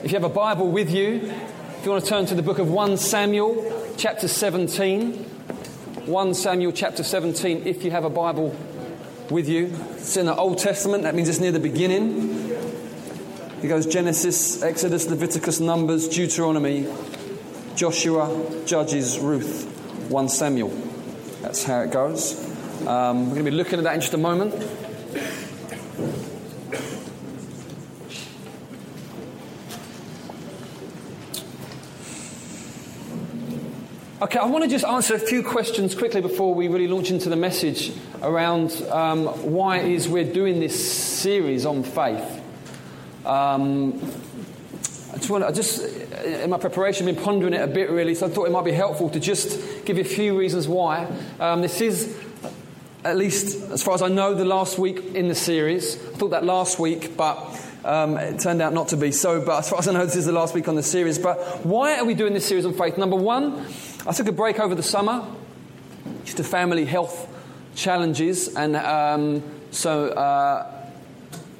If you have a Bible with you, if you want to turn to the book of 1 Samuel, chapter 17. 1 Samuel, chapter 17, if you have a Bible with you. It's in the Old Testament, that means it's near the beginning. It goes Genesis, Exodus, Leviticus, Numbers, Deuteronomy, Joshua, Judges, Ruth, 1 Samuel. That's how it goes. We're going to be looking at that in just a moment. Okay, I want to just answer a few questions quickly before we really launch into the message around why it is we're doing this series on faith. I just in my preparation, been pondering it a bit really, so I thought it might be helpful to just give you a few reasons why. This is, at least as far as I know, the last week in the series. I thought that last week, but it turned out not to be so. But as far as I know, this is the last week on the series. But why are we doing this series on faith? Number one, I took a break over the summer due to family health challenges, and so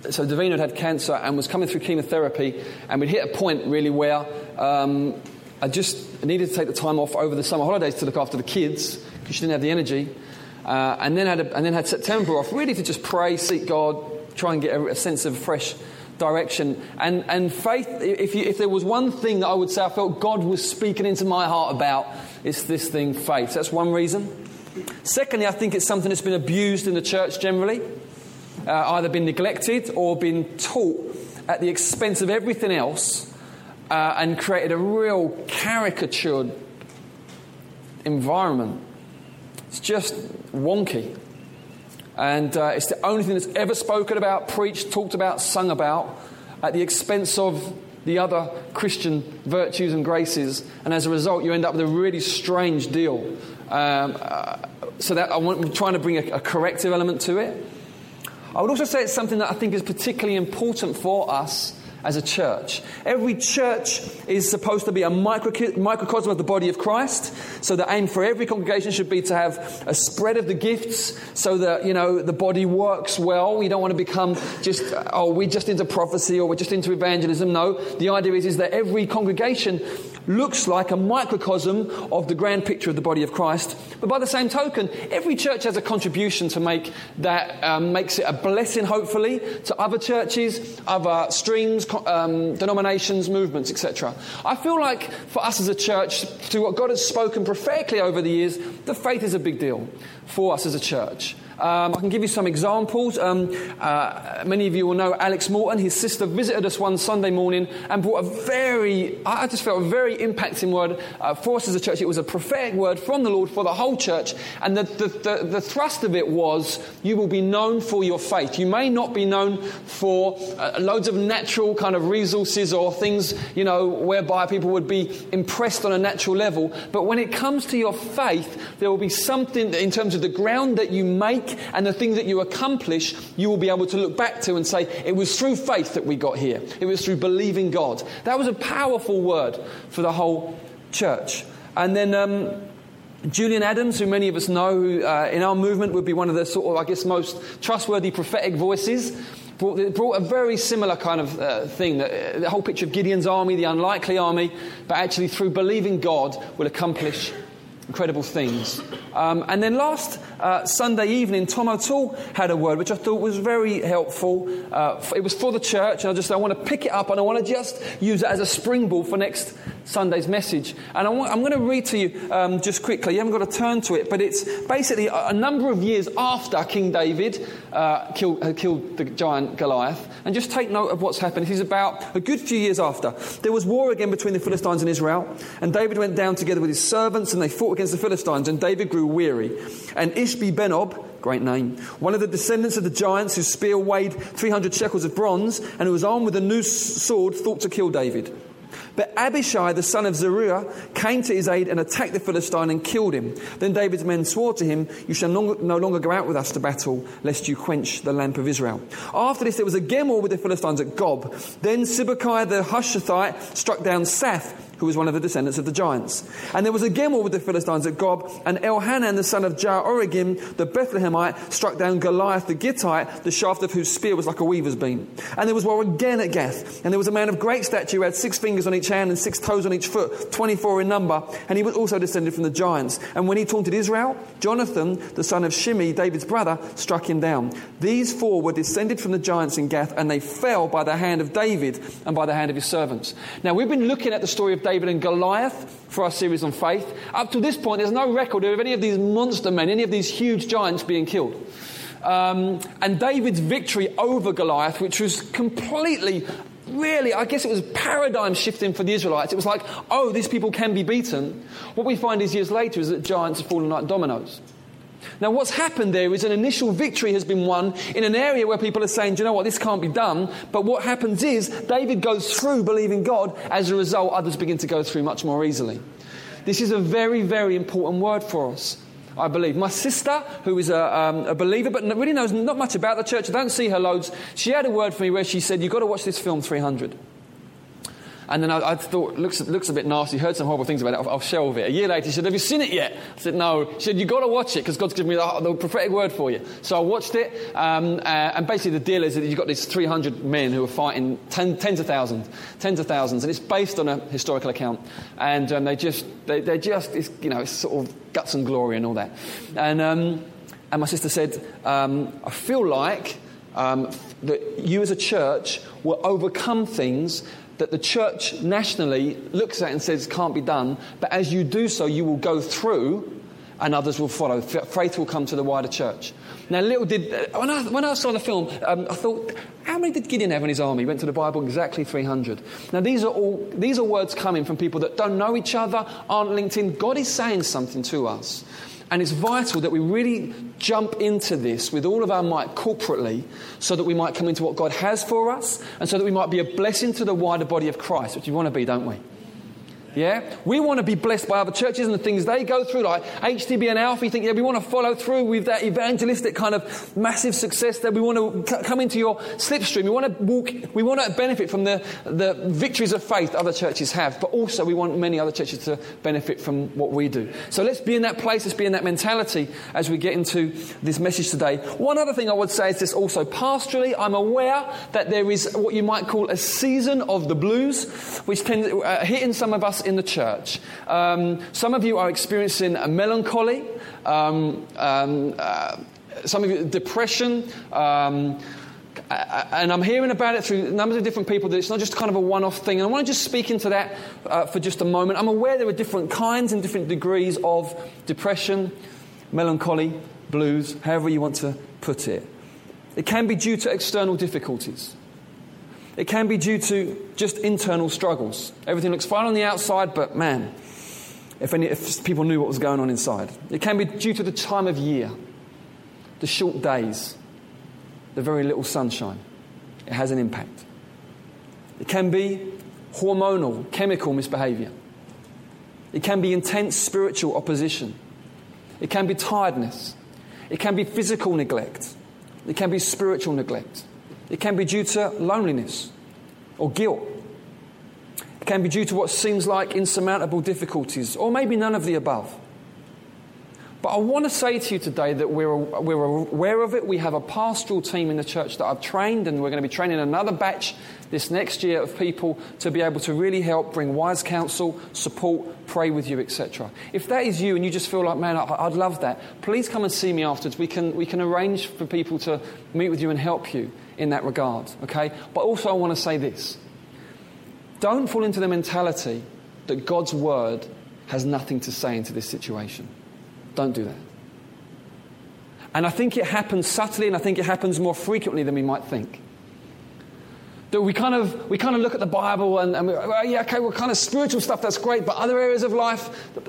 Davina had cancer and was coming through chemotherapy, and we'd hit a point really where I just needed to take the time off over the summer holidays to look after the kids because she didn't have the energy, and then had September off really to just pray, seek God, try and get a sense of fresh direction and faith. If there was one thing that I would say I felt God was speaking into my heart about, it's this thing, faith. That's one reason. Secondly, I think it's something that's been abused in the church generally, either been neglected or been taught at the expense of everything else, and created a real caricatured environment. It's just wonky. And it's the only thing that's ever spoken about, preached, talked about, sung about at the expense of the other Christian virtues and graces. And as a result, you end up with a really strange deal. So that I'm trying to bring a corrective element to it. I would also say it's something that I think is particularly important for us as a church. Every church is supposed to be a microcosm of the body of Christ. So the aim for every congregation should be to have a spread of the gifts so that, you know, the body works well. You don't want to become just, oh, we're just into prophecy or we're just into evangelism. No, the idea is that every congregation looks like a microcosm of the grand picture of the body of Christ. But by the same token, every church has a contribution to make that makes it a blessing, hopefully, to other churches, other streams, denominations, movements, etc. I feel like for us as a church, through what God has spoken prophetically over the years, the faith is a big deal for us as a church. I can give you some examples. Many of you will know Alex Morton. His sister visited us one Sunday morning and brought a very impacting word for us as a church. It was a prophetic word from the Lord for the whole church. And the thrust of it was, you will be known for your faith. You may not be known for loads of natural kind of resources or things, you know, whereby people would be impressed on a natural level. But when it comes to your faith, there will be something that in terms of the ground that you make and the thing that you accomplish, you will be able to look back to and say, it was through faith that we got here. It was through believing God. That was a powerful word for the whole church. And then Julian Adams, who many of us know, who in our movement would be one of the sort of, I guess, most trustworthy prophetic voices, brought a very similar kind of thing, the whole picture of Gideon's army, the unlikely army, but actually through believing God will accomplish incredible things. And then last Sunday evening, Tom O'Toole had a word which I thought was very helpful. It was for the church, and I want to pick it up, and I want to just use it as a springboard for next Sunday's message. And I'm going to read to you just quickly. You haven't got to turn to it, but it's basically a number of years after King David killed the giant Goliath. And just take note of what's happened. He's about a good few years after. There was war again between the Philistines and Israel, and David went down together with his servants, and they fought against the Philistines, and David grew weary. And Ishbi Benob, great name, one of the descendants of the giants, whose spear weighed 300 shekels of bronze and who was armed with a new sword, thought to kill David. But Abishai, the son of Zeruiah, came to his aid and attacked the Philistine and killed him. Then David's men swore to him, "You shall no longer go out with us to battle, lest you quench the lamp of Israel." After this, there was again war with the Philistines at Gob. Then Sibekai, the Hushathite, struck down Saph, who was one of the descendants of the giants. And there was again war with the Philistines at Gob, and Elhanan, the son of Jaare-Oregim, the Bethlehemite, struck down Goliath the Gittite, the shaft of whose spear was like a weaver's beam. And there was war again at Gath, and there was a man of great stature who had 6 fingers on each hand and 6 toes on each foot, 24 in number, and he was also descended from the giants. And when he taunted Israel, Jonathan, the son of Shimei, David's brother, struck him down. These 4 were descended from the giants in Gath, and they fell by the hand of David and by the hand of his servants. Now, we've been looking at the story of David and Goliath for our series on faith. Up to this point, there's no record of any of these monster men, any of these huge giants being killed. And David's victory over Goliath, which was completely, really, I guess it was paradigm shifting for the Israelites. It was like, oh, these people can be beaten. What we find is years later is that giants have fallen like dominoes. Now, what's happened there is an initial victory has been won in an area where people are saying, do you know what, this can't be done. But what happens is David goes through believing God. As a result, others begin to go through much more easily. This is a very, very important word for us, I believe. My sister, who is a believer but really knows not much about the church, I don't see her loads, she had a word for me where she said, you've got to watch this film 300. And then I thought, looks a bit nasty, heard some horrible things about it, I'll shelve it. A year later, she said, have you seen it yet? I said, no. She said, you've got to watch it, because God's given me the prophetic word for you. So I watched it, and basically the deal is that you've got these 300 men who are fighting tens of thousands, and it's based on a historical account. And they just, it's, you know, it's sort of guts and glory and all that. And my sister said, I feel like that you as a church will overcome things that the church nationally looks at and says can't be done, but as you do so, you will go through and others will follow. Faith will come to the wider church. Now, little did... When I saw the film, I thought, how many did Gideon have in his army? He went to the Bible, exactly 300. Now, these are words coming from people that don't know each other, aren't linked in. God is saying something to us. And it's vital that we really jump into this with all of our might corporately so that we might come into what God has for us and so that we might be a blessing to the wider body of Christ, which we want to be, don't we? Yeah? We want to be blessed by other churches and the things they go through, like HTB and Alfie think, yeah, we want to follow through with that evangelistic kind of massive success that we want to come into your slipstream. We want to walk, we want to benefit from the victories of faith other churches have, but also we want many other churches to benefit from what we do. So let's be in that place, let's be in that mentality as we get into this message today. One other thing I would say is this also pastorally, I'm aware that there is what you might call a season of the blues, which tends hitting some of us in the church. Some of you are experiencing a melancholy, some of you depression, and I'm hearing about it through numbers of different people that it's not just kind of a one-off thing. And I want to just speak into that for just a moment. I'm aware there are different kinds and different degrees of depression, melancholy, blues, however you want to put it. It can be due to external difficulties. It can be due to just internal struggles. Everything looks fine on the outside, but man, if people knew what was going on inside. It can be due to the time of year, the short days, the very little sunshine. It has an impact. It can be hormonal, chemical misbehavior. It can be intense spiritual opposition. It can be tiredness. It can be physical neglect. It can be spiritual neglect. It can be due to loneliness or guilt. It can be due to what seems like insurmountable difficulties, or maybe none of the above. But I want to say to you today that we're aware of it. We have a pastoral team in the church that I've trained, and we're going to be training another batch this next year of people to be able to really help bring wise counsel, support, pray with you, etc. If that is you and you just feel like, man, I'd love that, please come and see me afterwards. We can arrange for people to meet with you and help you in that regard, okay? But also I want to say this. Don't fall into the mentality that God's word has nothing to say into this situation. Don't do that. And I think it happens subtly, and I think it happens more frequently than we might think. That we kind of look at the Bible and well, yeah, okay, well, kind of spiritual stuff, that's great, but other areas of life... The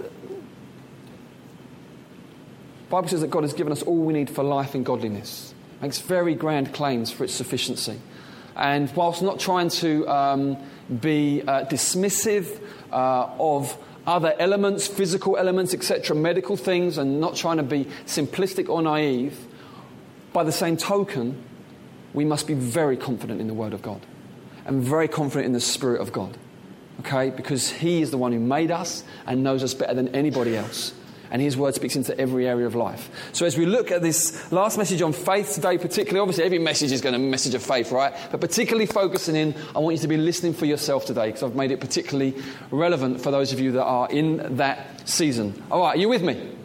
Bible says that God has given us all we need for life and godliness. Makes very grand claims for its sufficiency. And whilst not trying to be dismissive of other elements, physical elements, etc., medical things, and not trying to be simplistic or naive, by the same token, we must be very confident in the Word of God and very confident in the Spirit of God. okay? Because he is the one who made us and knows us better than anybody else. And his word speaks into every area of life. So as we look at this last message on faith today, particularly, obviously every message is going to be a message of faith, right? But particularly focusing in, I want you to be listening for yourself today, because I've made it particularly relevant for those of you that are in that season. All right, are you with me?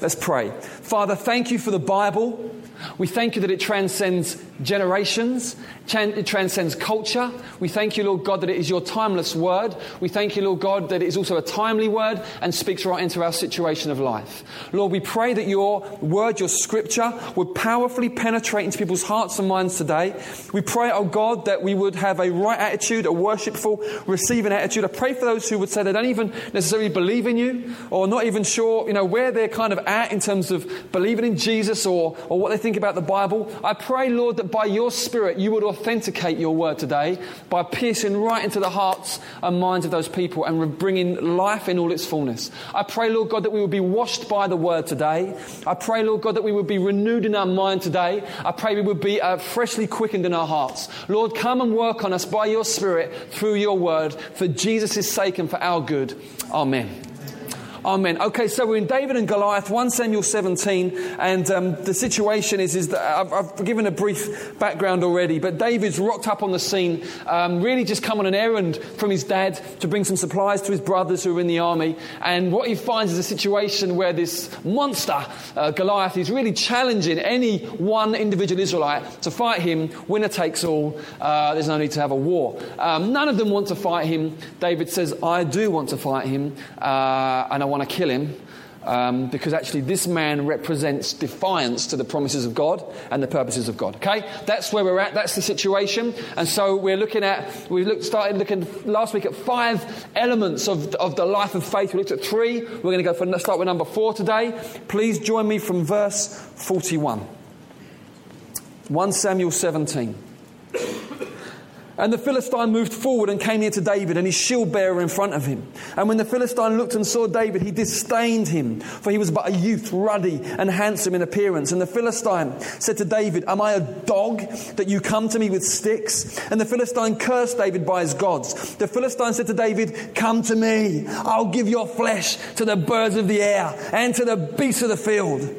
Let's pray. Father, thank you for the Bible. We thank you that it transcends generations, it transcends culture. We thank you, Lord God, that it is your timeless word. We thank you, Lord God, that it is also a timely word and speaks right into our situation of life. Lord, we pray that your word, your scripture, would powerfully penetrate into people's hearts and minds today. We pray, oh God, that we would have a right attitude, a worshipful, receiving attitude. I pray for those who would say they don't even necessarily believe in you, or not even sure, where they're kind of at in terms of believing in Jesus or what they think about the Bible. I pray, Lord, that by your Spirit you would authenticate your word today by piercing right into the hearts and minds of those people and bringing life in all its fullness. I pray, Lord God, that we would be washed by the word today. I pray, Lord God, that we would be renewed in our mind today. I pray we would be freshly quickened in our hearts. Lord, come and work on us by your Spirit through your word, for Jesus' sake and for our good. Amen. Amen. Okay, so we're in David and Goliath, 1 Samuel 17, and the situation is that I've given a brief background already, but David's rocked up on the scene, really just come on an errand from his dad to bring some supplies to his brothers who are in the army, and what he finds is a situation where this monster, Goliath, is really challenging any one individual Israelite to fight him. Winner takes all. There's no need to have a war. None of them want to fight him. David says, I do want to fight him, and I want to kill him because actually this man represents defiance to the promises of God and the purposes of God. Okay, that's where we're at. That's the situation. And so we started looking last week at 5 elements of the life of faith. We looked at 3. We're going to start with number 4 today. Please join me from verse 41. 1 Samuel 17. And the Philistine moved forward and came near to David, and his shield-bearer in front of him. And when the Philistine looked and saw David, he disdained him, for he was but a youth, ruddy and handsome in appearance. And the Philistine said to David, Am I a dog that you come to me with sticks? And the Philistine cursed David by his gods. The Philistine said to David, Come to me, I'll give your flesh to the birds of the air and to the beasts of the field.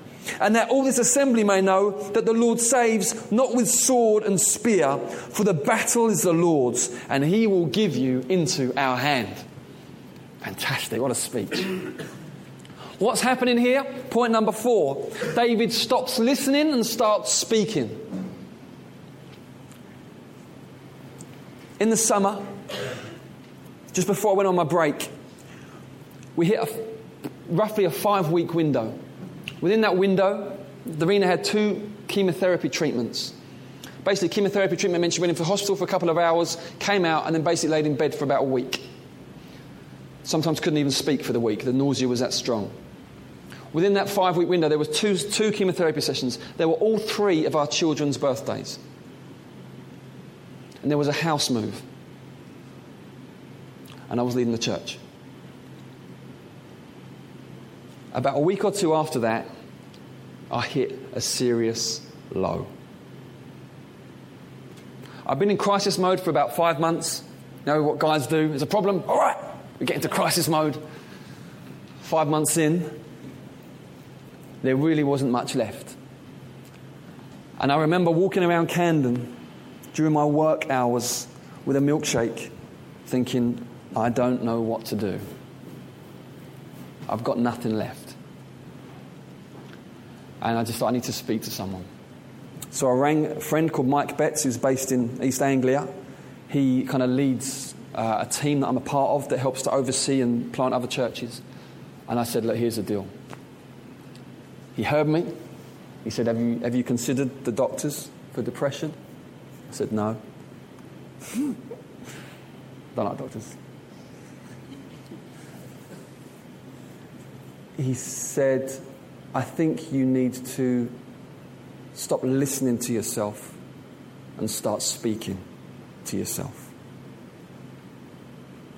And that all this assembly may know that the Lord saves, not with sword and spear, for the battle is the Lord's, and he will give you into our hand. Fantastic, what a speech. What's happening here? Point number 4. David stops listening and starts speaking. In the summer, just before I went on my break, we hit roughly a 5-week window. Within that window, Davina had 2 chemotherapy treatments. Basically, chemotherapy treatment meant she went into the hospital for a couple of hours, came out, and then basically laid in bed for about a week. Sometimes couldn't even speak for the week. The nausea was that strong. Within that 5-week window, there was two chemotherapy sessions. There were all 3 of our children's birthdays. And there was a house move. And I was leading the church. About a week or 2 after that, I hit a serious low. I've been in crisis mode for about 5 months. You know what guys do? There's a problem. All right, we get into crisis mode. 5 months in, there really wasn't much left. And I remember walking around Camden during my work hours with a milkshake, thinking, I don't know what to do. I've got nothing left. And I just thought, I need to speak to someone. So I rang a friend called Mike Betts, who's based in East Anglia. He kind of leads a team that I'm a part of that helps to oversee and plant other churches. And I said, look, here's the deal. He heard me. He said, have you considered the doctors for depression? I said, no. Don't like doctors. he said, I think you need to stop listening to yourself and start speaking to yourself.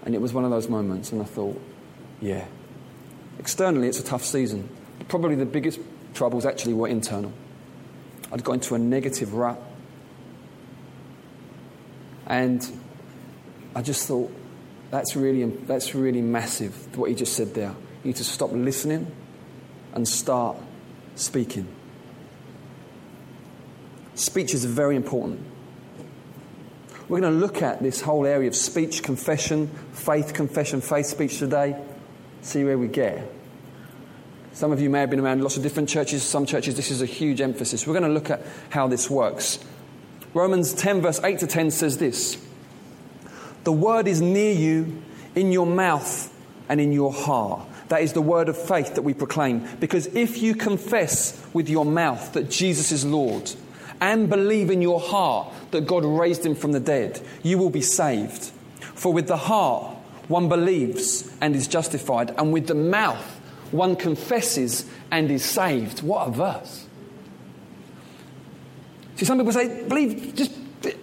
And it was one of those moments, and I thought, yeah. Externally, it's a tough season. Probably the biggest troubles actually were internal. I'd got into a negative rut. And I just thought, that's really massive, what he just said there. You need to stop listening and start speaking. Speech is very important. We're going to look at this whole area of speech, confession, faith, speech today, see where we get. Some of you may have been around lots of different churches. Some churches, this is a huge emphasis. We're going to look at how this works. Romans 10, verse 8 to 10 says this. The word is near you, in your mouth and in your heart. That is the word of faith that we proclaim. Because if you confess with your mouth that Jesus is Lord, and believe in your heart that God raised him from the dead, you will be saved. For with the heart one believes and is justified, and with the mouth one confesses and is saved. What a verse. See, some people say, believe, just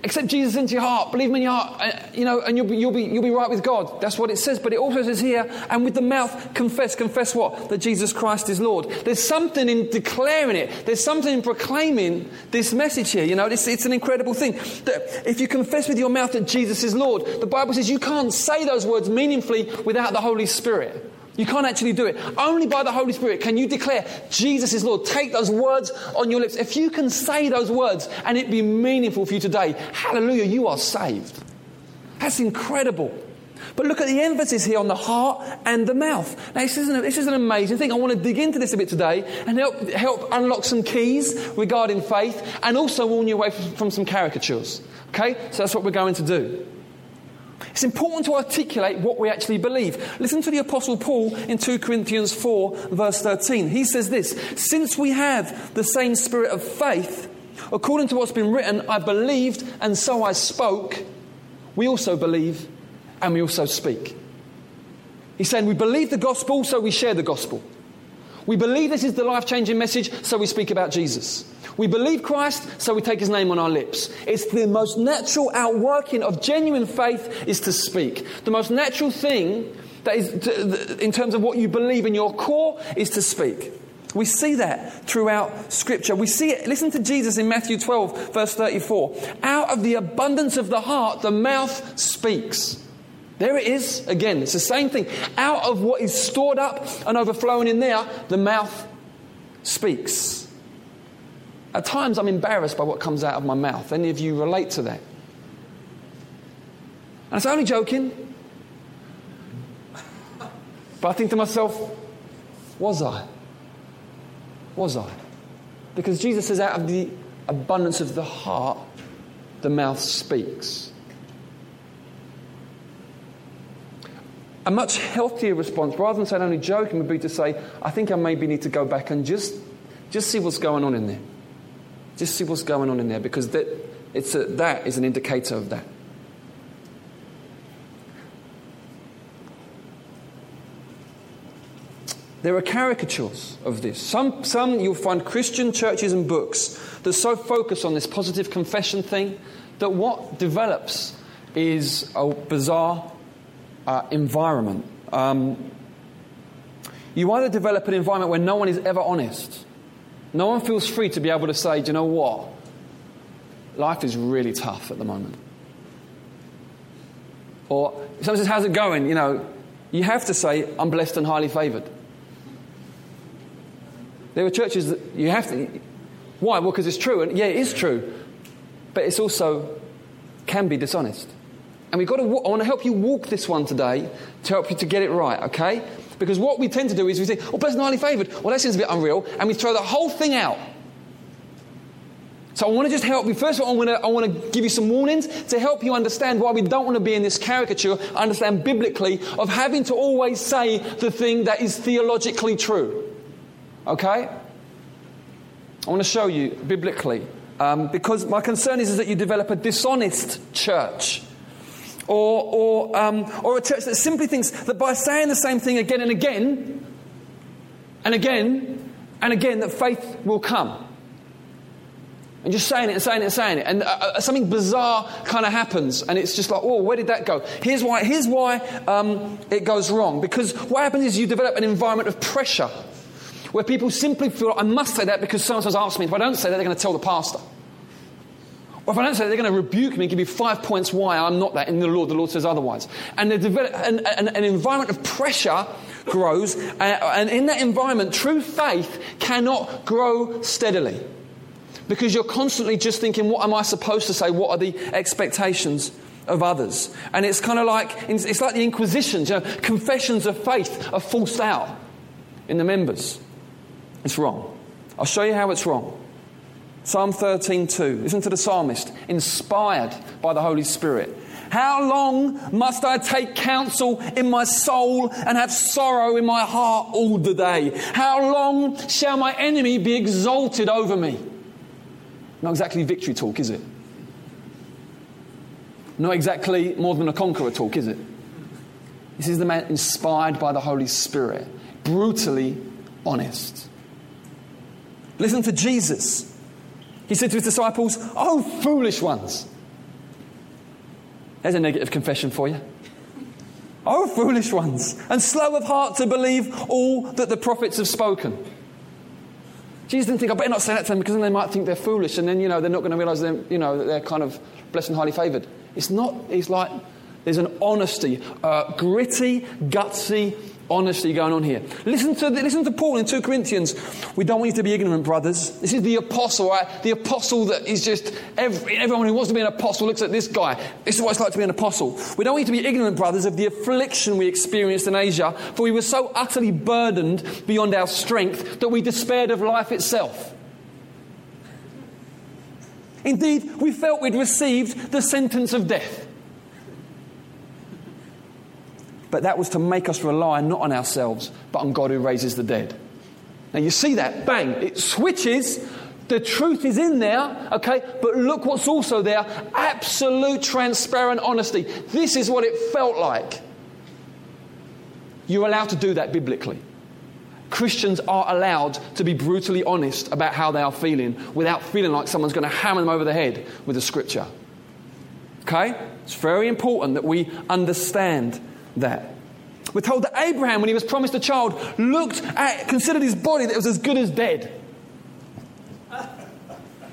accept Jesus into your heart, believe him in your heart, and you'll be right with God. That's what it says, but it also says here, and with the mouth confess what? That Jesus Christ is Lord. There's something in declaring it. There's something in proclaiming this message here. It's an incredible thing. That if you confess with your mouth that Jesus is Lord, the Bible says you can't say those words meaningfully without the Holy Spirit. You can't actually do it. Only by the Holy Spirit can you declare Jesus is Lord. Take those words on your lips. If you can say those words and it be meaningful for you today, hallelujah, you are saved. That's incredible. But look at the emphasis here on the heart and the mouth. Now, this is an amazing thing. I want to dig into this a bit today and help unlock some keys regarding faith and also warn you away from some caricatures. Okay? So that's what we're going to do. It's important to articulate what we actually believe. Listen to the Apostle Paul in 2 Corinthians 4, verse 13. He says this, since we have the same spirit of faith, according to what's been written, I believed and so I spoke. We also believe and we also speak. He's saying we believe the gospel, so we share the gospel. We believe this is the life-changing message, so we speak about Jesus. We believe Christ, so we take his name on our lips. It's the most natural outworking of genuine faith is to speak. The most natural thing that is in terms of what you believe in your core is to speak. We see that throughout Scripture. We see it. Listen to Jesus in Matthew 12, verse 34. Out of the abundance of the heart, the mouth speaks. There it is again. It's the same thing. Out of what is stored up and overflowing in there, the mouth speaks. At times I'm embarrassed by what comes out of my mouth. Any of you relate to that? And it's only joking. But I think to myself, was I? Because Jesus says out of the abundance of the heart, the mouth speaks. A much healthier response, rather than saying only joking, would be to say, I think I maybe need to go back and just see what's going on in there. Just see what's going on in there, because that is an indicator of that. There are caricatures of this. Some you'll find Christian churches and books that so focus on this positive confession thing that what develops is a bizarre environment. You either develop an environment where no one is ever honest. No one feels free to be able to say, do you know what? Life is really tough at the moment. Or if someone says, how's it going? You have to say, I'm blessed and highly favoured. There are churches that you have to... Why? Well, because it's true. And yeah, it is true. But it's also can be dishonest. And I want to help you walk this one today to help you to get it right, okay? Because what we tend to do is we think, blessed and highly favoured. Well, that seems a bit unreal. And we throw the whole thing out. So I want to just help you. First of all, I want to give you some warnings to help you understand why we don't want to be in this caricature, understand biblically, of having to always say the thing that is theologically true. Okay? I want to show you biblically. Because my concern is that you develop a dishonest church. Or a church that simply thinks that by saying the same thing again and again, and again, that faith will come. And just saying it and saying it and saying it. And something bizarre kind of happens. And it's just like, oh, where did that go? Here's why it goes wrong. Because what happens is you develop an environment of pressure where people simply feel, I must say that because someone has asked me. If I don't say that, they're going to tell the pastor. Or if I don't say that, they're going to rebuke me and give me 5 points why I'm not that. In the Lord, the Lord says otherwise. And they develop an environment of pressure grows. And in that environment, true faith cannot grow steadily. Because you're constantly just thinking, what am I supposed to say? What are the expectations of others? And it's kind of like, it's like the Inquisitions, you know, confessions of faith are forced out in the members. It's wrong. I'll show you how it's wrong. Psalm 13:2. Listen to the psalmist, inspired by the Holy Spirit. How long must I take counsel in my soul and have sorrow in my heart all the day? How long shall my enemy be exalted over me? Not exactly victory talk, is it? Not exactly more than a conqueror talk, is it? This is the man inspired by the Holy Spirit, brutally honest. Listen to Jesus. He said to his disciples, "Oh, foolish ones." There's a negative confession for you. "Oh, foolish ones, and slow of heart to believe all that the prophets have spoken." Jesus didn't think, I better not say that to them because then they might think they're foolish and then, you know, they're not going to realise that they're kind of blessed and highly favoured. It's not, it's like there's an honesty, gritty, gutsy honesty going on here. Listen to Paul in 2 Corinthians. We don't want you to be ignorant, brothers. This is the apostle, right? The apostle that is just, everyone who wants to be an apostle looks at this guy. This is what it's like to be an apostle. We don't want you to be ignorant, brothers, of the affliction we experienced in Asia, for we were so utterly burdened beyond our strength that we despaired of life itself. Indeed, we felt we'd received the sentence of death. But that was to make us rely not on ourselves, but on God who raises the dead. Now you see that, bang, it switches. The truth is in there, okay? But look what's also there, absolute transparent honesty. This is what it felt like. You're allowed to do that biblically. Christians are allowed to be brutally honest about how they are feeling without feeling like someone's going to hammer them over the head with a scripture. Okay? It's very important that we understand that. We're told that Abraham, when he was promised a child, considered his body that was as good as dead.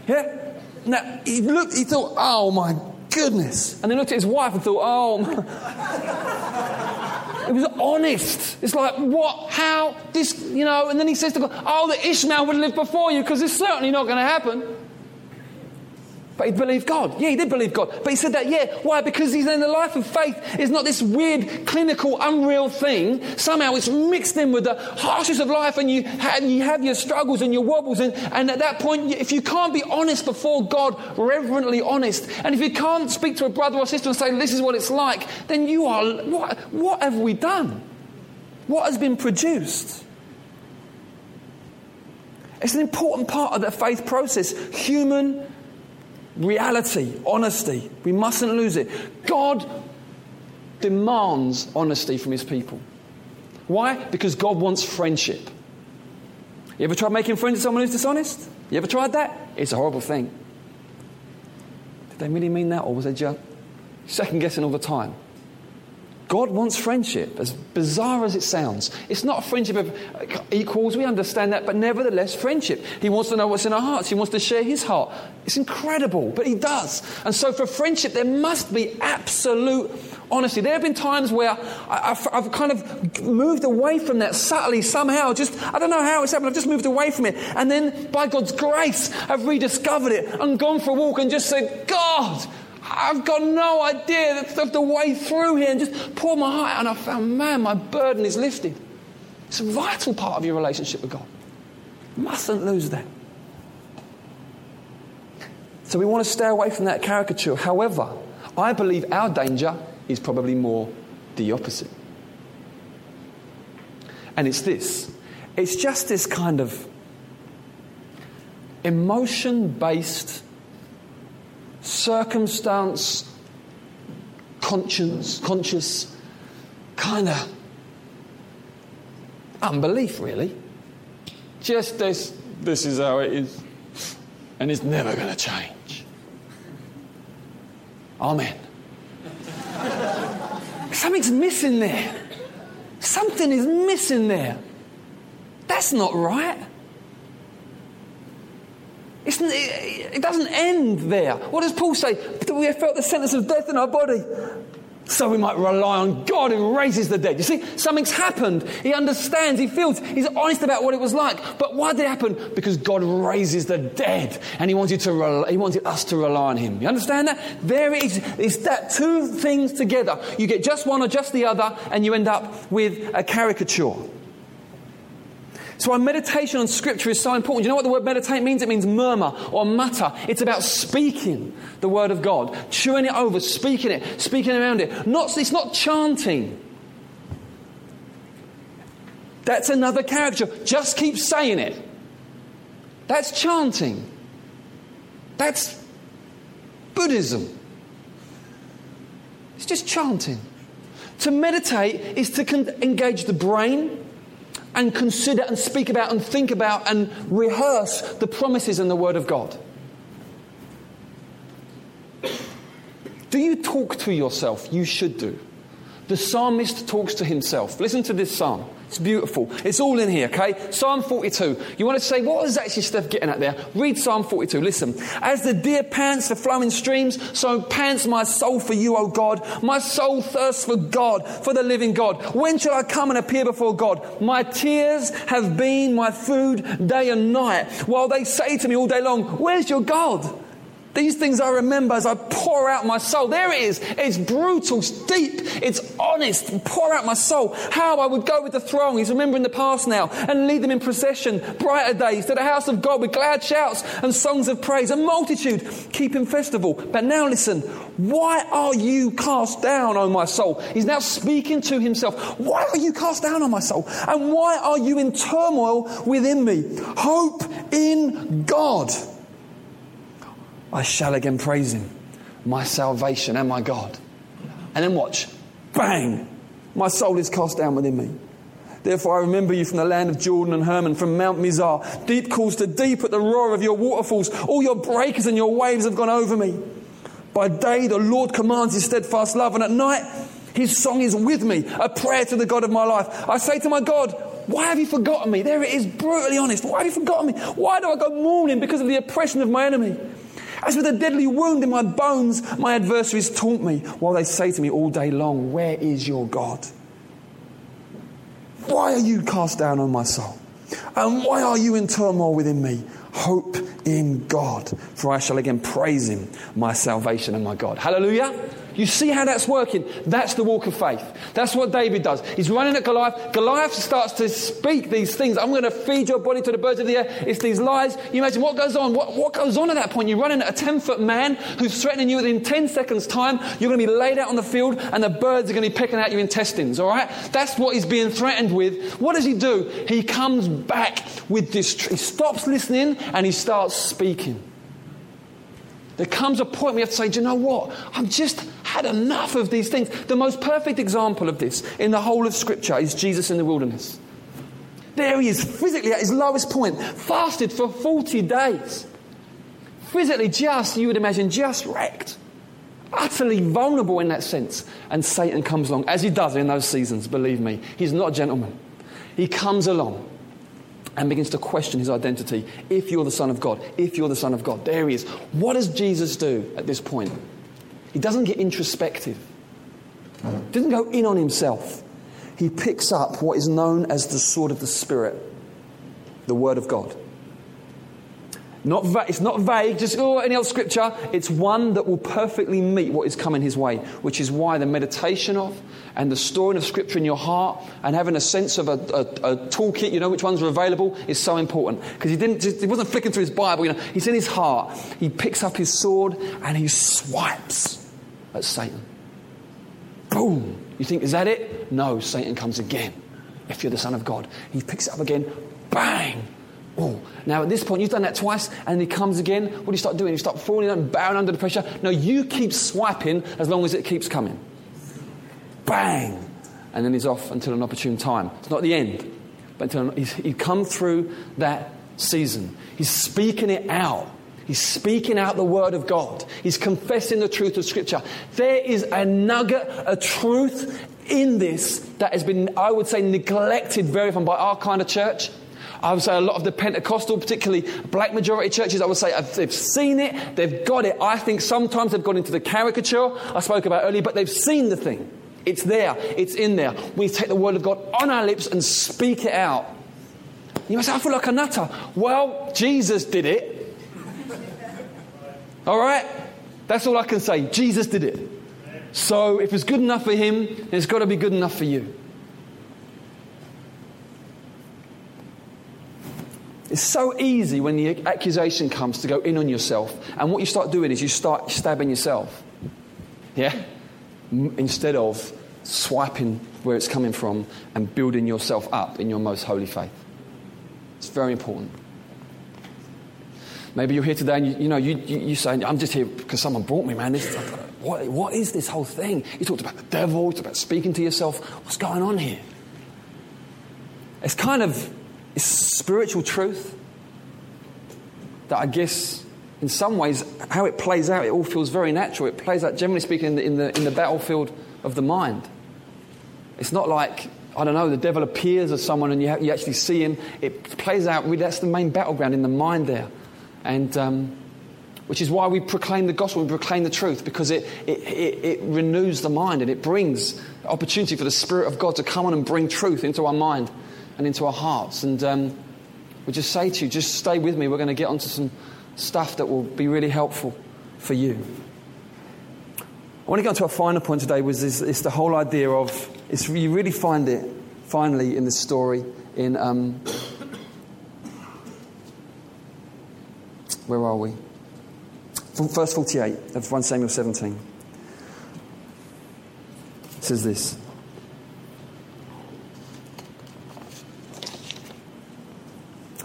Yeah? Now, he thought, oh my goodness. And then looked at his wife and thought, oh my. It was honest. It's like, what, how, this, you know, and then he says to God, oh, that Ishmael would live before you, because it's certainly not going to happen. But he believed God. Yeah, he did believe God. But he said that, yeah. Why? Because he's in the life of faith. It's not this weird, clinical, unreal thing. Somehow it's mixed in with the harshness of life and you have your struggles and your wobbles. And at that point, if you can't be honest before God, reverently honest, and if you can't speak to a brother or sister and say, this is what it's like, then you are, what have we done? What has been produced? It's an important part of the faith process. Human reality, honesty. We mustn't lose it. God demands honesty from his people. Why? Because God wants friendship. You ever tried making friends with someone who's dishonest? You ever tried that? It's a horrible thing. Did they really mean that, or was they just second guessing all the time? God wants friendship, as bizarre as it sounds. It's not a friendship of equals, we understand that, but nevertheless, friendship. He wants to know what's in our hearts. He wants to share his heart. It's incredible, but he does. And so for friendship, there must be absolute honesty. There have been times where I've kind of moved away from that subtly somehow. Just, I don't know how it's happened. I've just moved away from it. And then, by God's grace, I've rediscovered it and gone for a walk and just said, God, I've got no idea of the way through here, and just pour my heart out, and I found, man, my burden is lifted. It's a vital part of your relationship with God. You mustn't lose that. So we want to stay away from that caricature. However, I believe our danger is probably more the opposite. And it's this. It's just this kind of emotion-based, circumstance, conscious, kind of unbelief, really. Just this is how it is. And it's never going to change. Amen. Something's missing there. Something is missing there. That's not right. It doesn't end there. What does Paul say? That we have felt the sentence of death in our body, so we might rely on God who raises the dead. You see, something's happened. He understands, he feels, he's honest about what it was like. But why did it happen? Because God raises the dead, and he wanted us to rely on him. You understand that? There it is. It's that two things together. You get just one or just the other, and you end up with a caricature. So our meditation on Scripture is so important. You know what the word meditate means? It means murmur or mutter. It's about speaking the Word of God, chewing it over, speaking it, speaking around it. It's not chanting. That's another character. Just keep saying it. That's chanting. That's Buddhism. It's just chanting. To meditate is to engage the brain, and consider and speak about and think about and rehearse the promises and the Word of God. Do you talk to yourself? You should do. The psalmist talks to himself. Listen to this psalm. It's beautiful. It's all in here, okay? Psalm 42. You want to say, what is actually Steph getting at there? Read Psalm 42. Listen. As the deer pants for flowing streams, so pants my soul for you, O God. My soul thirsts for God, for the living God. When shall I come and appear before God? My tears have been my food day and night, while they say to me all day long, where's your God? These things I remember as I pour out my soul. There it is. It's brutal, it's deep, it's honest. Pour out my soul. How I would go with the throng. He's remembering the past now. And lead them in procession, brighter days, to the house of God with glad shouts and songs of praise. A multitude keep him festival. But now listen. Why are you cast down, O my soul? He's now speaking to himself. Why are you cast down, O my soul? And why are you in turmoil within me? Hope in God. I shall again praise him, my salvation and my God. And then watch. Bang! My soul is cast down within me. Therefore I remember you from the land of Jordan and Hermon, from Mount Mizar. Deep calls to deep at the roar of your waterfalls. All your breakers and your waves have gone over me. By day the Lord commands his steadfast love, and at night his song is with me, a prayer to the God of my life. I say to my God, why have you forgotten me? There it is, brutally honest. Why have you forgotten me? Why do I go mourning because of the oppression of my enemy? As with a deadly wound in my bones, my adversaries taunt me, while they say to me all day long, where is your God? Why are you cast down, on my soul? And why are you in turmoil within me? Hope in God, for I shall again praise him, my salvation and my God. Hallelujah. You see how that's working? That's the walk of faith. That's what David does. He's running at Goliath. Goliath starts to speak these things. I'm going to feed your body to the birds of the air. It's these lies. You imagine what goes on. What goes on at that point? You're running at a 10-foot man who's threatening you within 10 seconds' time. You're going to be laid out on the field and the birds are going to be picking out your intestines, all right? That's what he's being threatened with. What does he do? He comes back with this. He stops listening and he starts speaking. There comes a point we have to say, do you know what? I've just had enough of these things. The most perfect example of this in the whole of Scripture is Jesus in the wilderness. There he is, physically at his lowest point, fasted for 40 days. Physically just, you would imagine, just wrecked. Utterly vulnerable in that sense. And Satan comes along, as he does in those seasons, believe me. He's not a gentleman. He comes along and begins to question his identity. If you're the Son of God, if you're the Son of God. There he is. What does Jesus do at this point? He doesn't get introspective. Doesn't go in on himself. He picks up what is known as the sword of the Spirit, the Word of God. It's not vague, just any old scripture. It's one that will perfectly meet what is coming his way, which is why the meditation of and the storing of scripture in your heart and having a sense of a toolkit, you know which ones are available, is so important. Because he wasn't flicking through his Bible, you know, he's in his heart. He picks up his sword and he swipes at Satan. Boom! You think, is that it? No, Satan comes again. If you're the Son of God, he picks it up again. Bang! Oh, now at this point, you've done that twice, and he comes again. What do you start doing? You start falling and bowing under the pressure. No, you keep swiping as long as it keeps coming. Bang! And then he's off until an opportune time. It's not the end. But he'd come through that season. He's speaking it out. He's speaking out the word of God. He's confessing the truth of Scripture. There is a nugget, a truth in this that has been, I would say, neglected very often by our kind of church. I would say a lot of the Pentecostal, particularly black majority churches, I would say they've seen it, they've got it. I think sometimes they've gone into the caricature I spoke about earlier, but they've seen the thing. It's there. It's in there. We take the word of God on our lips and speak it out. You must say, I feel like a nutter. Well, Jesus did it. All right? That's all I can say. Jesus did it. So if it's good enough for him, then it's got to be good enough for you. It's so easy when the accusation comes to go in on yourself. And what you start doing is you start stabbing yourself. Yeah? Instead of swiping where it's coming from and building yourself up in your most holy faith. It's very important. Maybe you're here today and you say, I'm just here because someone brought me, man. What is this whole thing? You talked about the devil, you talked about speaking to yourself. What's going on here? It's kind of it's spiritual truth that I guess in some ways how it plays out, it all feels very natural. It plays out, generally speaking, in the battlefield of the mind. It's not like, I don't know, the devil appears as someone and you actually see him. It plays out, that's the main battleground in the mind there. And which is why we proclaim the gospel, we proclaim the truth, because it renews the mind and it brings opportunity for the Spirit of God to come on and bring truth into our mind and into our hearts. And we just say to you, just stay with me. We're going to get onto some stuff that will be really helpful for you. I want to go on to our final point today, which is the whole idea of, you really find it finally in this story in... Where are we? Verse 48 of 1 Samuel 17. It says this.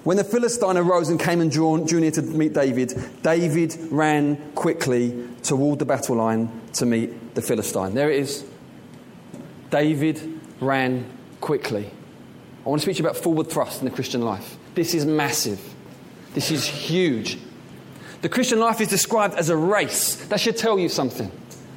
When the Philistine arose and came and drew near to meet David, David ran quickly toward the battle line to meet the Philistine. There it is. David ran quickly. I want to speak to you about forward thrust in the Christian life. This is massive. This is huge. The Christian life is described as a race. That should tell you something.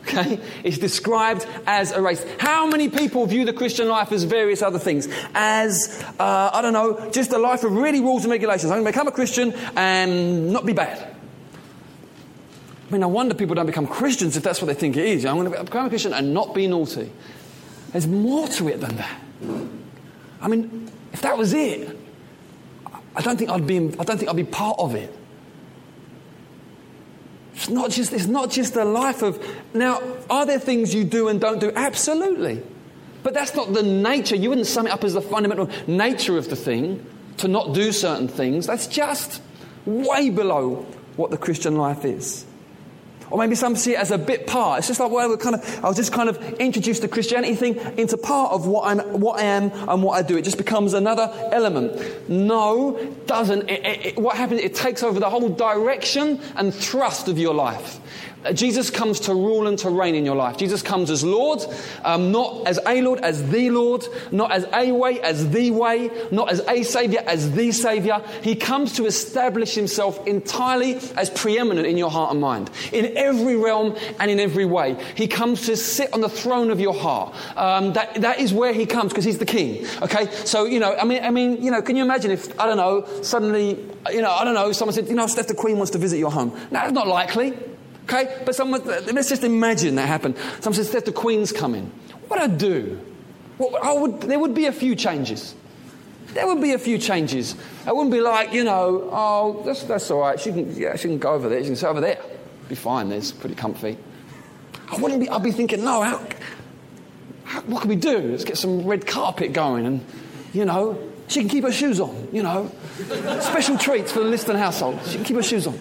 Okay? It's described as a race. How many people view the Christian life as various other things? As, I don't know, just a life of really rules and regulations. I'm going to become a Christian and not be bad. I mean, no wonder people don't become Christians if that's what they think it is. I'm going to become a Christian and not be naughty. There's more to it than that. I mean, if that was it, I don't think I'd be part of it. It's not just a life of... Now, are there things you do and don't do? Absolutely. But that's not the nature. You wouldn't sum it up as the fundamental nature of the thing, to not do certain things. That's just way below what the Christian life is. Or maybe some see it as a bit part. It's just like, well, I'll just kind of introduce the Christianity thing into part of what I am and what I do. It just becomes another element. No, it doesn't. What happens, it takes over the whole direction and thrust of your life. Jesus comes to rule and to reign in your life. Jesus comes as Lord, not as a Lord, as the Lord, not as a way, as the way, not as a Saviour, as the Saviour. He comes to establish himself entirely as preeminent in your heart and mind. In every realm and in every way. He comes to sit on the throne of your heart. That is where he comes, because he's the king. Okay? So, I mean, can you imagine if, I don't know, suddenly, someone said, Steph, the Queen wants to visit your home. No, that's not likely. Okay, but let's just imagine that happened. Someone says, Steph, the Queen's coming. What would I do? There would be a few changes. There would be a few changes. I wouldn't be like, that's all right. She can go over there. She can sit over there. Be fine. It's pretty comfy. I'd be thinking, what can we do? Let's get some red carpet going and, she can keep her shoes on, Special treats for the Liston household. She can keep her shoes on.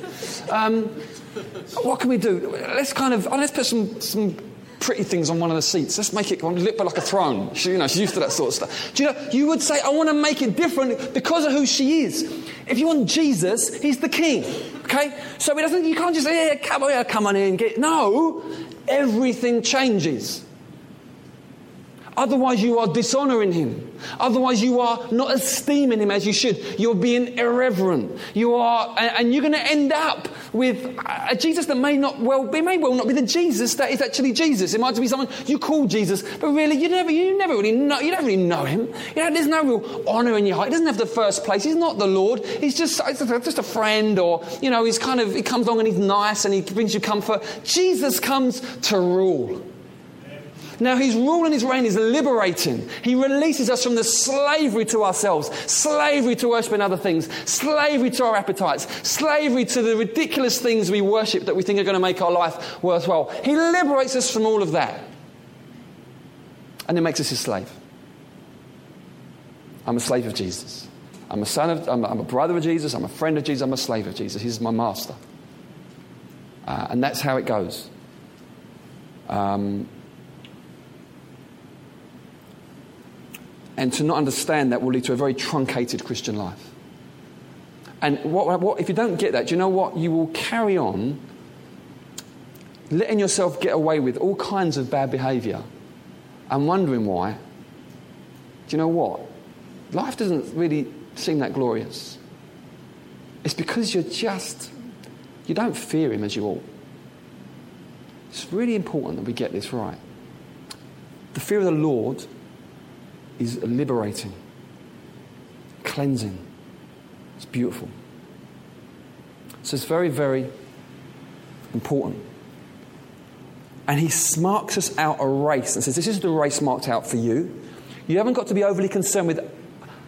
What can we do? Let's put some pretty things on one of the seats. Let's make it look like a throne. She's used to that sort of stuff. You would say, I want to make it different because of who she is. If you want Jesus, he's the king. Okay? So you can't just say, come on in. No, everything changes. Otherwise you are dishonoring him. Otherwise you are not esteeming him as you should. You're being irreverent. You are, and you're going to end up with a Jesus that may well not be the Jesus that is actually Jesus. It might be someone you call Jesus, but really you don't really know him. There's no real honour in your heart. He doesn't have the first place. He's not the Lord. He's just a friend, or he comes along and he's nice and he brings you comfort. Jesus comes to rule. Now his rule and his reign is liberating. He releases us from the slavery to ourselves, slavery to worshiping other things, slavery to our appetites, slavery to the ridiculous things we worship that we think are going to make our life worthwhile. He liberates us from all of that and then makes us his slave. I'm a slave of Jesus. I'm a brother of Jesus. I'm a friend of Jesus. I'm a slave of Jesus. He's my master. And that's how it goes. And to not understand that will lead to a very truncated Christian life. And what if you don't get that, do you know what? You will carry on letting yourself get away with all kinds of bad behaviour and wondering why. Do you know what? Life doesn't really seem that glorious. It's because you don't fear him as you ought. It's really important that we get this right. The fear of the Lord is liberating, cleansing. It's beautiful. So it's very, very important. And he marks us out a race and says, this is the race marked out for you. You haven't got to be overly concerned with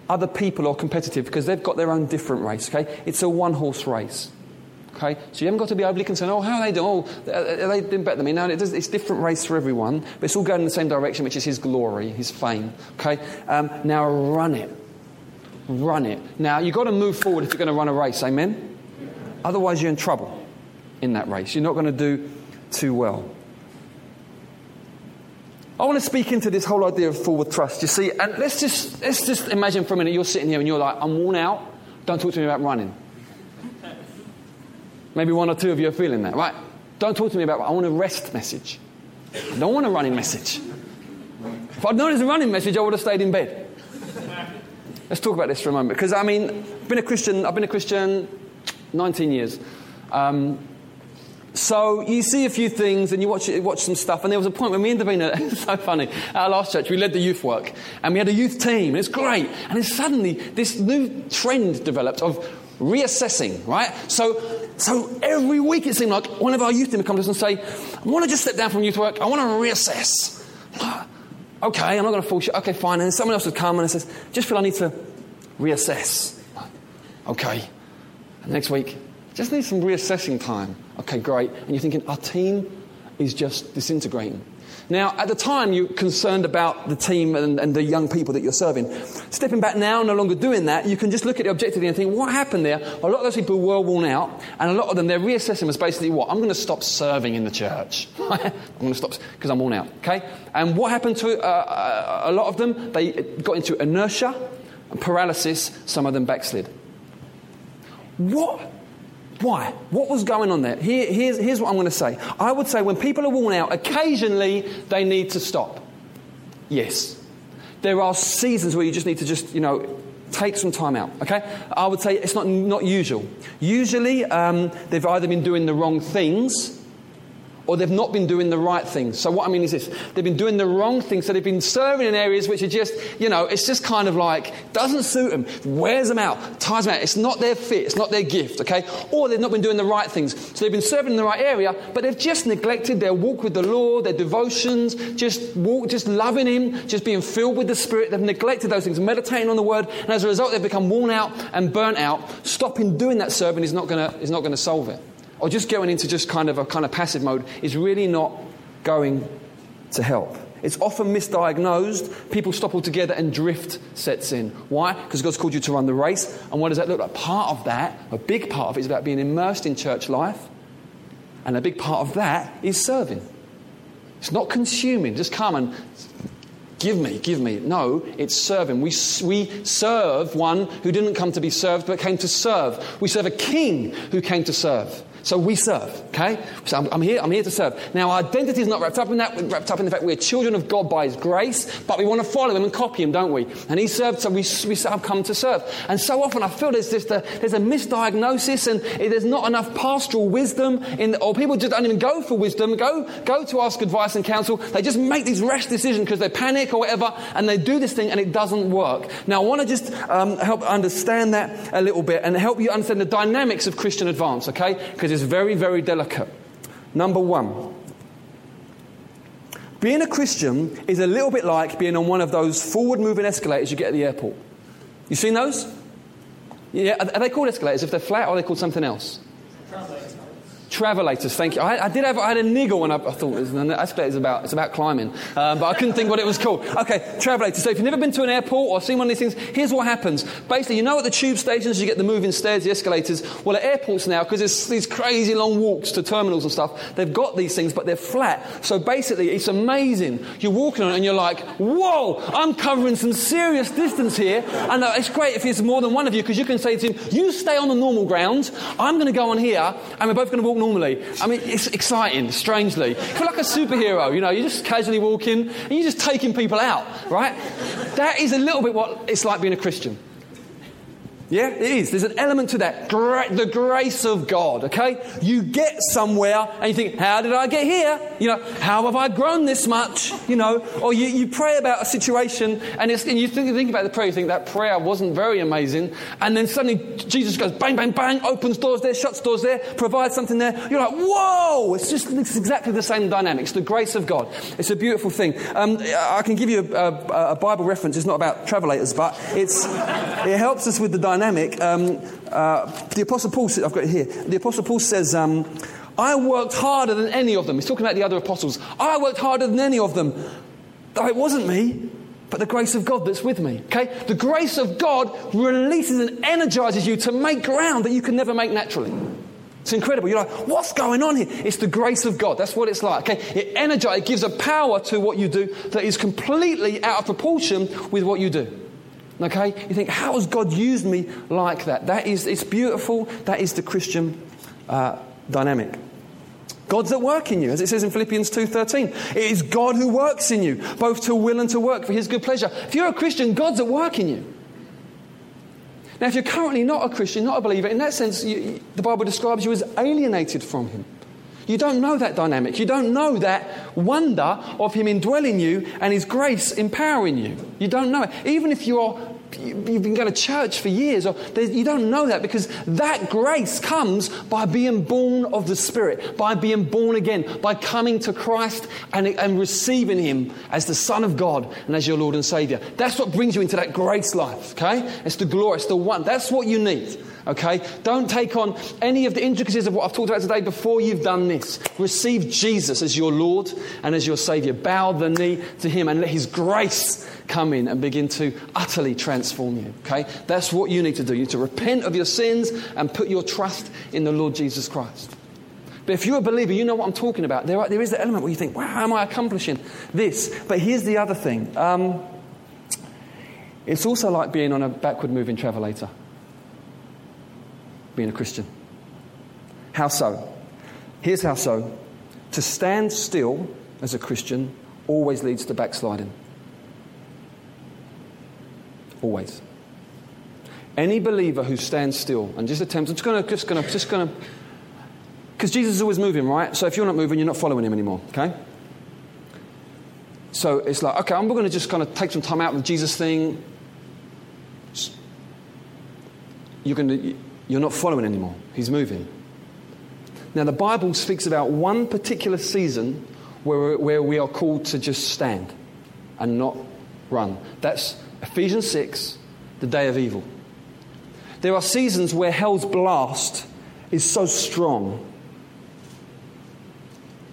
other people or competitive, because they've got their own different race, okay? It's a one-horse race, okay? So you haven't got to be overly concerned, how are they doing? They've been better than me. No, it's different race for everyone, but it's all going in the same direction, which is his glory, his fame, okay? Now run it. Run it. Now, you've got to move forward if you're going to run a race, amen? Otherwise, you're in trouble in that race. You're not going to do too well. I want to speak into this whole idea of forward thrust, you see, and let's just imagine for a minute you're sitting here and you're like, I'm worn out, don't talk to me about running. Maybe one or two of you are feeling that, right? Don't talk to me about, I want a rest message. I don't want a running message. If I'd known it was a running message, I would have stayed in bed. Let's talk about this for a moment, because I've been a Christian 19 years. So you see a few things and you watch some stuff, and there was a point when me and Davina, it's so funny, at our last church we led the youth work and we had a youth team, and it's great, and then suddenly this new trend developed of reassessing, right? So every week it seemed like one of our youth team would come to us and say, I want to just step down from youth work, I want to reassess. Okay, I'm not going to fall short. Okay, fine. And then someone else would come and says, just feel I need to reassess. Okay. And next week, just need some reassessing time. Okay, great. And you're thinking, our team is just disintegrating. Now, at the time, you're concerned about the team and the young people that you're serving. Stepping back now, no longer doing that, you can just look at it objectively and think, what happened there? A lot of those people were worn out, and a lot of them, their reassessing was basically what? I'm going to stop serving in the church. I'm going to stop because I'm worn out, okay? And what happened to a lot of them? They got into inertia and paralysis. Some of them backslid. What? Why? What was going on there? Here's what I'm going to say. I would say when people are worn out, occasionally they need to stop. Yes. There are seasons where you just need to take some time out, okay? I would say it's not usual. Usually they've either been doing the wrong things or they've not been doing the right things. So what I mean is this. They've been doing the wrong things, so they've been serving in areas which are just, it's just kind of like, doesn't suit them, wears them out, tires them out. It's not their fit, it's not their gift, okay? Or they've not been doing the right things. So they've been serving in the right area, but they've just neglected their walk with the Lord, their devotions, just loving him, just being filled with the Spirit. They've neglected those things, meditating on the Word, and as a result, they've become worn out and burnt out. Stopping doing that serving is not going to solve it. Or just going into just kind of passive mode is really not going to help. It's often misdiagnosed. People stop altogether and drift sets in. Why? Because God's called you to run the race. And what does that look like? Part of that, a big part of it, is about being immersed in church life. And a big part of that is serving. It's not consuming. Just come and give me. No, it's serving. We serve one who didn't come to be served but came to serve. We serve a king who came to serve. So we serve. Okay? So I'm here to serve. Now, our identity is not wrapped up in that. We're wrapped up in the fact we're children of God by His grace, but we want to follow Him and copy Him, don't we? And He served, so we have come to serve. And so often I feel there's a misdiagnosis, and there's not enough pastoral wisdom, or people just don't even go for wisdom, go to ask advice and counsel. They just make these rash decisions because they panic or whatever, and they do this thing and it doesn't work. Now, I want to just help understand that a little bit and help you understand the dynamics of Christian advance, okay? Because it's very, very delicate. Number one, being a Christian is a little bit like being on one of those forward-moving escalators you get at the airport. You seen those? Yeah, are they called escalators if they're flat, or are they called something else? Travelators, thank you. I had a niggle when I thought it's about climbing, but I couldn't think what it was called. Okay, travelators. So if you've never been to an airport or seen one of these things, here's what happens. Basically, you know at the tube stations you get the moving stairs, the escalators. Well, at airports now, because it's these crazy long walks to terminals and stuff, they've got these things, but they're flat. So basically, it's amazing. You're walking on it and you're like, whoa, I'm covering some serious distance here. And it's great if there's more than one of you, because you can say to him, you stay on the normal ground, I'm going to go on here, and we're both going to walk normally. I mean, it's exciting, strangely. You feel like a superhero, you know, you're just casually walking and you're just taking people out, right? That is a little bit what it's like being a Christian. Yeah, it is. There's an element to that. The grace of God, okay? You get somewhere and you think, how did I get here? You know, how have I grown this much? You know, or you pray about a situation and you think about the prayer, you think that prayer wasn't very amazing. And then suddenly Jesus goes bang, bang, bang, opens doors there, shuts doors there, provides something there. You're like, whoa! It's exactly the same dynamics. The grace of God. It's a beautiful thing. I can give you a Bible reference. It's not about travelators, but it helps us with the dynamics. The Apostle Paul, I've got it here. The Apostle Paul says, I worked harder than any of them. He's talking about the other apostles. I worked harder than any of them. Though it wasn't me, but the grace of God that's with me. Okay? The grace of God releases and energizes you to make ground that you can never make naturally. It's incredible. You're like, what's going on here? It's the grace of God. That's what it's like. Okay? It energizes, it gives a power to what you do that is completely out of proportion with what you do. Okay, you think, how has God used me like that? It's beautiful. That is the Christian dynamic. God's at work in you, as it says in Philippians 2:13. It is God who works in you, both to will and to work for His good pleasure. If you're a Christian, God's at work in you. Now, if you're currently not a Christian, not a believer, in that sense, the Bible describes you as alienated from Him. You don't know that dynamic. You don't know that wonder of Him indwelling you and His grace empowering you. You don't know it. Even if you've been going to church for years, you don't know that, because that grace comes by being born of the Spirit, by being born again, by coming to Christ and receiving Him as the Son of God and as your Lord and Saviour. That's what brings you into that grace life, okay? It's the glory, it's the one. That's what you need. Okay, don't take on any of the intricacies of what I've talked about today before you've done this. Receive Jesus as your Lord and as your Saviour. Bow the knee to Him and let His grace come in and begin to utterly transform you. Okay, that's what you need to do. You need to repent of your sins and put your trust in the Lord Jesus Christ. But if you're a believer, you know what I'm talking about. There is that element where you think, wow, how am I accomplishing this? But here's the other thing. It's also like being on a backward-moving travelator. Being a Christian. How so? Here's how so. To stand still as a Christian always leads to backsliding. Always. Any believer who stands still and just attempts, I'm just going to, because Jesus is always moving, right? So if you're not moving, you're not following Him anymore, okay? So it's like, okay, I'm going to just kind of take some time out with Jesus thing. You're not following anymore. He's moving. Now, the Bible speaks about one particular season where we are called to just stand and not run. That's Ephesians 6, the day of evil. There are seasons where hell's blast is so strong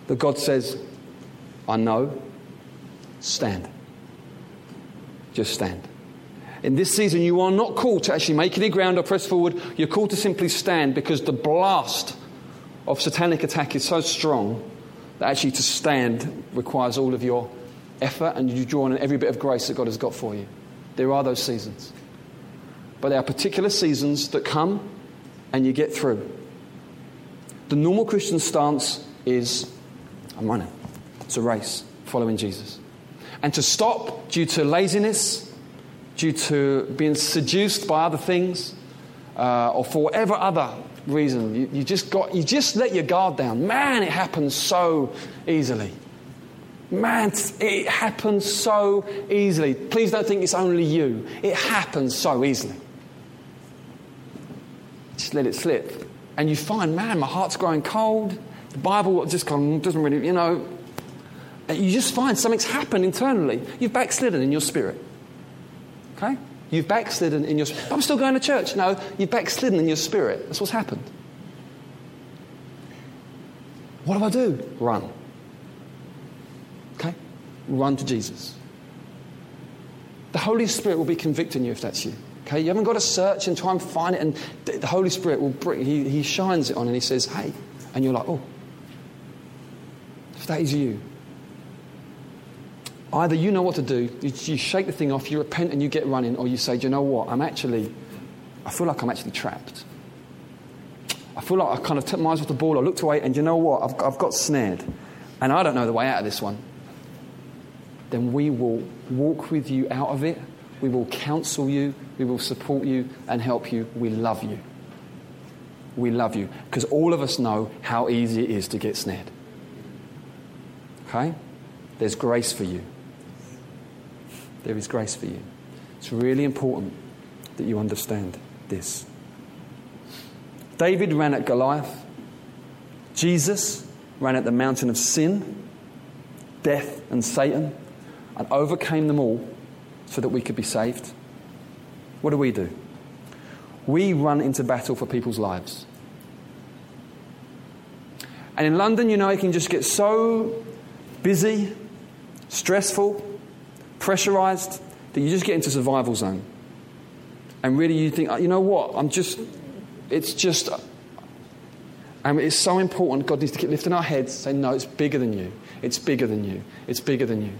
that God says, I know, stand. Just stand. In this season, you are not called to actually make any ground or press forward. You're called to simply stand, because the blast of satanic attack is so strong that actually to stand requires all of your effort, and you draw on every bit of grace that God has got for you. There are those seasons. But there are particular seasons that come and you get through. The normal Christian stance is, I'm running. It's a race, following Jesus. And to stop due to laziness, due to being seduced by other things, or for whatever other reason, you just let your guard down. Man, it happens so easily. Please don't think it's only you. It happens so easily. Just let it slip. And you find, man, my heart's growing cold. The Bible just doesn't really, you just find something's happened internally. You've backslidden in your spirit. Okay? You've backslidden in your spirit. I'm still going to church. No, you've backslidden in your spirit. That's what's happened. What do I do? Run. Okay? Run to Jesus. The Holy Spirit will be convicting you if that's you. Okay? You haven't got to search and try and find it. And the Holy Spirit will bring, he shines it on and he says, hey. And you're like, oh. If that is you. Either you know what to do, you shake the thing off, you repent and you get running, or you say, do you know what, I feel like I'm actually trapped. I feel like I kind of took my eyes off the ball, I looked away, and you know what, I've got snared, and I don't know the way out of this one. Then we will walk with you out of it, we will counsel you, we will support you and help you, we love you. We love you, because all of us know how easy it is to get snared. Okay? There's grace for you. There is grace for you. It's really important that you understand this. David ran at Goliath. Jesus ran at the mountain of sin, death, and Satan, and overcame them all so that we could be saved. What do? We run into battle for people's lives. And in London, it can just get so busy, stressful, pressurized, that you just get into survival zone. And really you think, you know what, it's so important. God needs to keep lifting our heads, saying, no, it's bigger than you. It's bigger than you. It's bigger than you.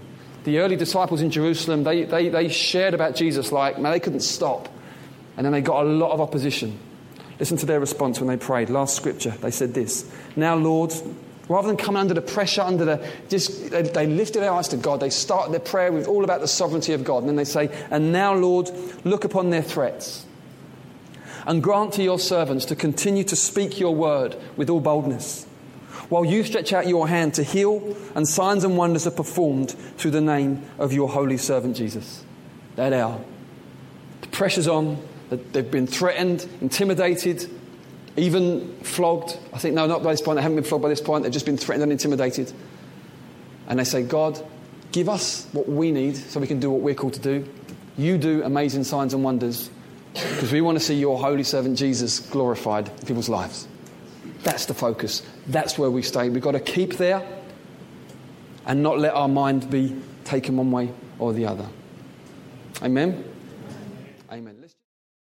The early disciples in Jerusalem, they shared about Jesus like, man, they couldn't stop. And then they got a lot of opposition. Listen to their response when they prayed. Last scripture, they said this, now, Lord, rather than coming under the pressure, they lifted their eyes to God. They started their prayer with all about the sovereignty of God. And then they say, and now, Lord, look upon their threats and grant to your servants to continue to speak your word with all boldness, while you stretch out your hand to heal, and signs and wonders are performed through the name of your holy servant Jesus. There they are. The pressure's on. They've been threatened, intimidated, even flogged. I think, no, not by this point. They haven't been flogged by this point. They've just been threatened and intimidated. And they say, God, give us what we need so we can do what we're called to do. You do amazing signs and wonders because we want to see your holy servant Jesus glorified in people's lives. That's the focus. That's where we stay. We've got to keep there and not let our mind be taken one way or the other. Amen? Amen.